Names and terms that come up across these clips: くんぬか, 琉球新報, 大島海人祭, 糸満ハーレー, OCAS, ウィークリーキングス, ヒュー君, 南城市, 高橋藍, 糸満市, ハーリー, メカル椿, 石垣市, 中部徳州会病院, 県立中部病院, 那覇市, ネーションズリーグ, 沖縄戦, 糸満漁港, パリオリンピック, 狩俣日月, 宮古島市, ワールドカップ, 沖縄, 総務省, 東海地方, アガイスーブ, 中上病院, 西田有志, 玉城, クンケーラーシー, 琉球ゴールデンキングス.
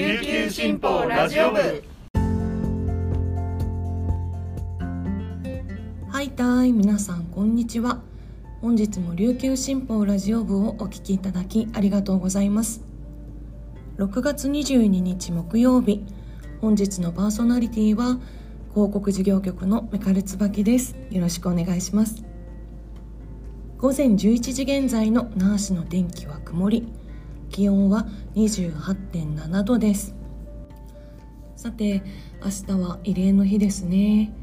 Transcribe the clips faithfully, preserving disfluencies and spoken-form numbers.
琉球新報ラジオ部。はいたい、皆さんこんにちは。本日も琉球新報ラジオ部をお聞きいただきありがとうございます。ろくがつにじゅうににち木曜日、本日のパーソナリティは広告事業局のメカル椿です。よろしくお願いします。午前じゅういちじ現在の那覇市の天気は曇り、気温は にじゅうはってんなな 度です。さて、明日は慰霊の日ですね。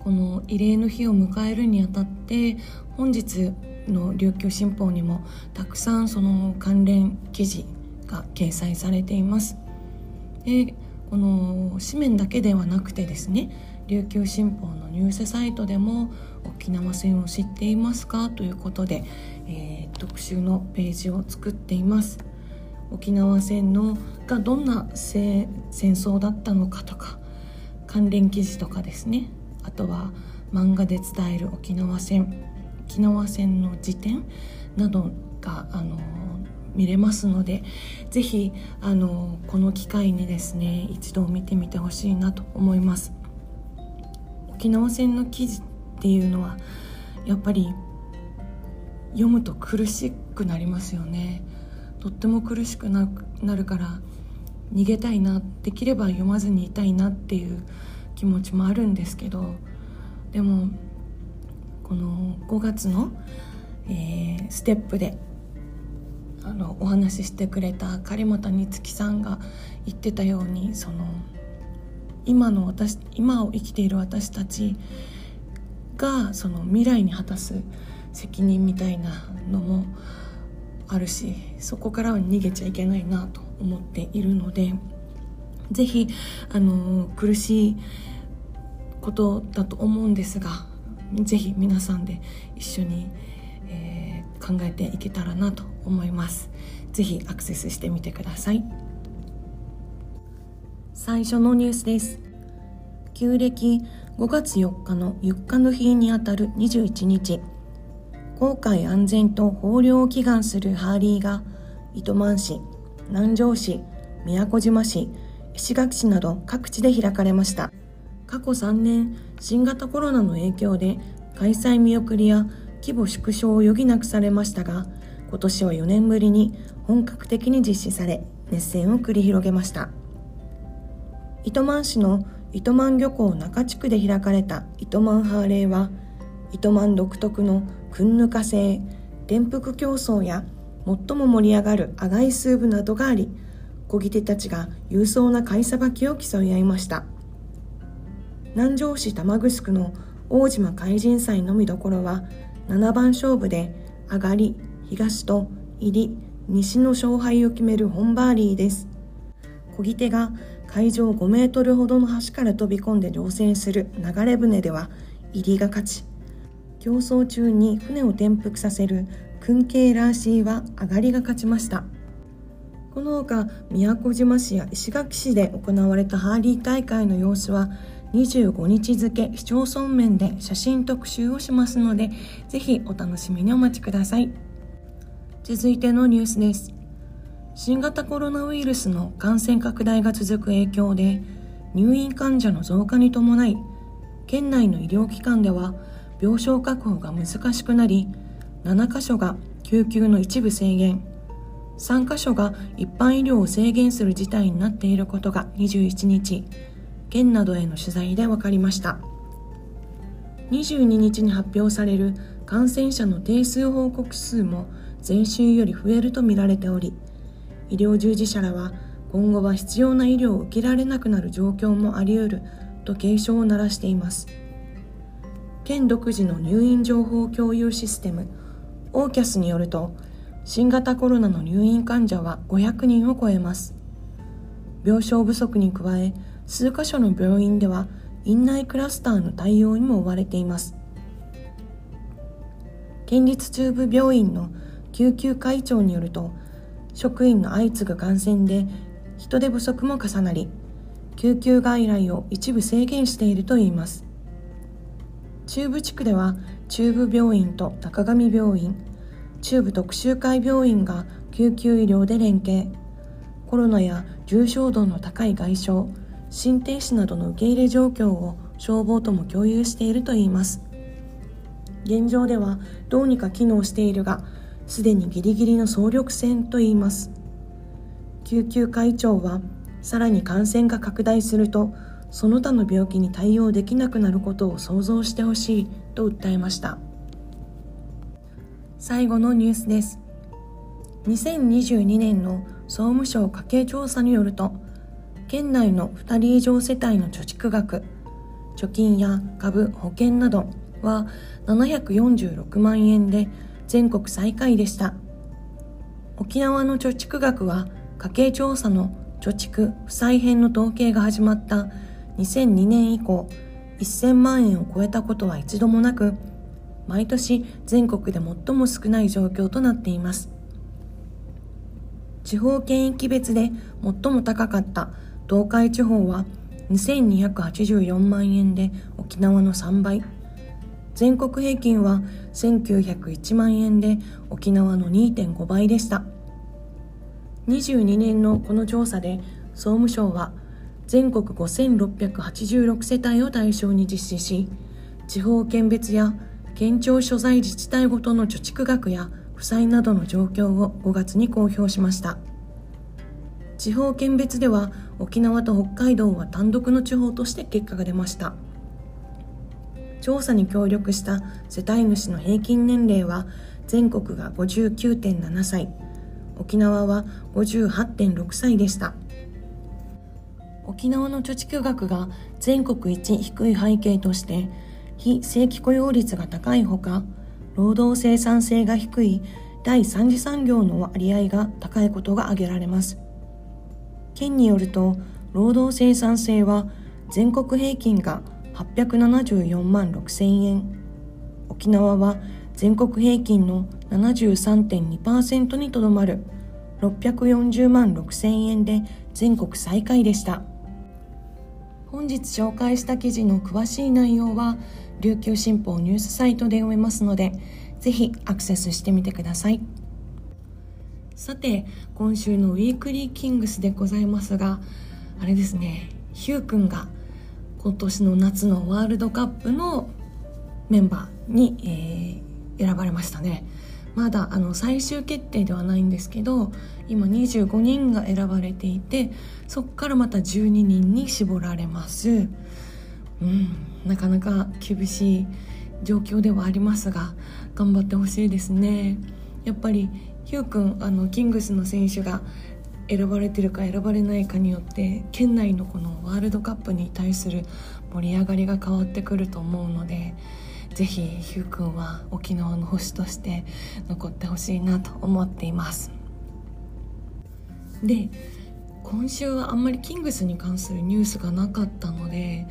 この慰霊の日を迎えるにあたって、本日の琉球新報にもたくさんその関連記事が掲載されています。で、この紙面だけではなくてですね、琉球新報のニュースサイトでも沖縄戦を知っていますかということで、えー、特集のページを作っています。沖縄戦のがどんな戦争だったのかとか、関連記事とかですね、あとは漫画で伝える沖縄戦、沖縄戦の辞典などがあの見れますので、ぜひあのこの機会にですね、一度見てみてほしいなと思います。沖縄戦の記事っていうのはやっぱり読むと苦しくなりますよね。とっても苦しくなるから逃げたいな、できれば読まずにいたいなっていう気持ちもあるんですけど、でもこのごがつの、えー、ステップであのお話ししてくれた狩俣日月さんが言ってたように、その今の私、今を生きている私たちがその未来に果たす責任みたいなのもあるし、そこからは逃げちゃいけないなと思っているので、ぜひあの苦しいことだと思うんですが、ぜひ皆さんで一緒に、えー、考えていけたらなと思います。ぜひアクセスしてみてください。最初のニュースです。旧暦ごがつよっかの床の日にあたるにじゅういちにち、航海安全と豊漁を祈願するハーリーが糸満市、南城市、宮古島市、石垣市など各地で開かれました。過去さんねん、新型コロナの影響で開催見送りや規模縮小を余儀なくされましたが、今年はよねんぶりに本格的に実施され、熱戦を繰り広げました。糸満市の糸満漁港中地区で開かれた糸満ハーレーは、糸満独特のくんぬか製、転覆競争や最も盛り上がるアガイスーブなどがあり、漕ぎ手たちが勇壮な貝さばきを競い合いました。南城市玉城の大島海人祭の見どころは、ななばん勝負で上がり、東と入り、西の勝敗を決める本バーリーです。漕ぎ手が海上ごメートルほどの橋から飛び込んで乗船する流れ船では入りが勝ち、競争中に船を転覆させるクンケーラーシーは上がりが勝ちました。このほか宮古島市や石垣市で行われたハーリー大会の様子は、にじゅうごにち付市町村面で写真特集をしますので、ぜひお楽しみにお待ちください。続いてのニュースです。新型コロナウイルスの感染拡大が続く影響で、入院患者の増加に伴い、県内の医療機関では病床確保が難しくなり、ななかしょが救急の一部制限、さんかしょが一般医療を制限する事態になっていることがにじゅういちにち、県などへの取材で分かりました。にじゅうににちに発表される感染者の定数報告数も前週より増えると見られており、医療従事者らは今後は必要な医療を受けられなくなる状況もあり得ると警鐘を鳴らしています。県独自の入院情報共有システム オーキャス によると、新型コロナの入院患者はごひゃくにんを超えます。病床不足に加え、数カ所の病院では院内クラスターの対応にも追われています。県立中部病院の救急科医長によると、職員の相次ぐ感染で人手不足も重なり、救急外来を一部制限しているといいます。中部地区では中部病院と中上病院、中部徳州会病院が救急医療で連携、コロナや重症度の高い外傷、心停止などの受け入れ状況を消防とも共有しているといいます。現状ではどうにか機能しているが、すでにギリギリの総力戦といいます。救急科医長は、さらに感染が拡大すると、その他の病気に対応できなくなることを想像してほしいと訴えました。最後のニュースです。にせんにじゅうにねんの総務省家計調査によると、県内のふたり以上世帯の貯蓄額、貯金や株、保険などはななひゃくよんじゅうろくまんえんで全国最下位でした。沖縄の貯蓄額は家計調査の貯蓄・負債編の統計が始まったにせんにねん以降、せんまんえんを超えたことは一度もなく、毎年全国で最も少ない状況となっています。地方県域別で最も高かった東海地方はにせんにひゃくはちじゅうよんまんえんで沖縄のさんばい、全国平均はせんきゅうひゃくいちまんえんで沖縄の にてんごばいでした。にじゅうにねんのこの調査で総務省は全国ごせんろっぴゃくはちじゅうろくせたいを対象に実施し、地方県別や県庁所在自治体ごとの貯蓄額や負債などの状況をごがつに公表しました。地方県別では沖縄と北海道は単独の地方として結果が出ました。調査に協力した世帯主の平均年齢は全国が ごじゅうきゅうてんななさい、沖縄は ごじゅうはちてんろくさいでした。沖縄の貯蓄額が全国一低い背景として、非正規雇用率が高いほか、労働生産性が低い第三次産業の割合が高いことが挙げられます。県によると、労働生産性は全国平均がはっぴゃくななじゅうよんまんろくせんえん、沖縄は全国平均の ななじゅうさんてんにパーセント にとどまるろっぴゃくよんじゅうまんろくせんえんで全国最下位でした。本日紹介した記事の詳しい内容は琉球新報ニュースサイトで読めますので、ぜひアクセスしてみてください。さて、今週のウィークリーキングスでございますが、あれですね、ヒュー君が今年の夏のワールドカップのメンバーに、えー、選ばれましたね。まだあの最終決定ではないんですけど、今にじゅうごにんが選ばれていて、そこからまたじゅうににんに絞られます。うん、なかなか厳しい状況ではありますが、頑張ってほしいですね。やっぱりヒュー君、あのキングスの選手が選ばれてるか選ばれないかによって県内のこのワールドカップに対する盛り上がりが変わってくると思うので、ぜひヒュー君は沖縄の星として残ってほしいなと思っています。で、今週はあんまりキングスに関するニュースがなかったので、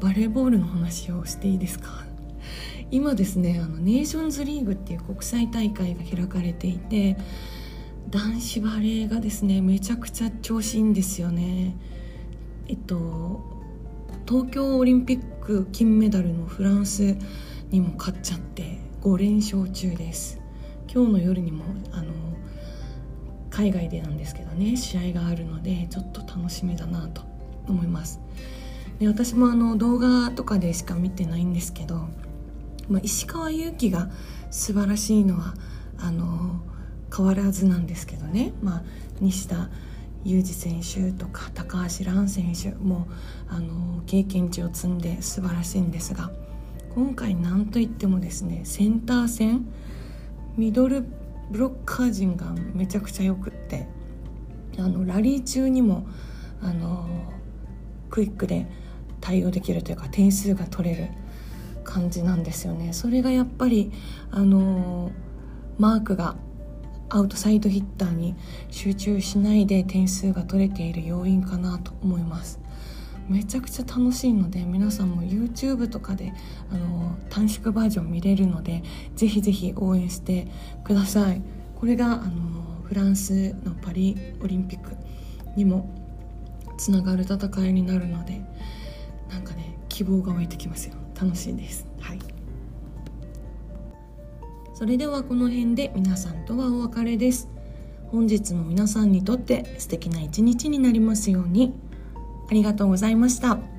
バレーボールの話をしていいですか。今ですね、あのネーションズリーグっていう国際大会が開かれていて、男子バレーがですね、めちゃくちゃ調子いいんですよね。えっと東京オリンピック金メダルのフランスにも勝っちゃってごれんしょう中です。今日の夜にもあの海外でなんですけどね、試合があるのでちょっと楽しみだなと思います。で、私もあの動画とかでしか見てないんですけど、まあ、石川祐希が素晴らしいのはあの変わらずなんですけどね、まあ、西田有志選手とか高橋藍選手もあの経験値を積んで素晴らしいんですが、今回なんといってもですね、センター戦ミドルブロッカー陣がめちゃくちゃよくって、あのラリー中にもあのクイックで対応できるというか、点数が取れる感じなんですよね。それがやっぱりあのマークがアウトサイドヒッターに集中しないで点数が取れている要因かなと思います。めちゃくちゃ楽しいので、皆さんも YouTube とかであの短縮バージョン見れるので、ぜひぜひ応援してください。これがあのフランスのパリオリンピックにもつながる戦いになるので、なんかね、希望が湧いてきますよ。楽しいです。はい。それではこの辺で皆さんとはお別れです。本日も皆さんにとって素敵な一日になりますように。ありがとうございました。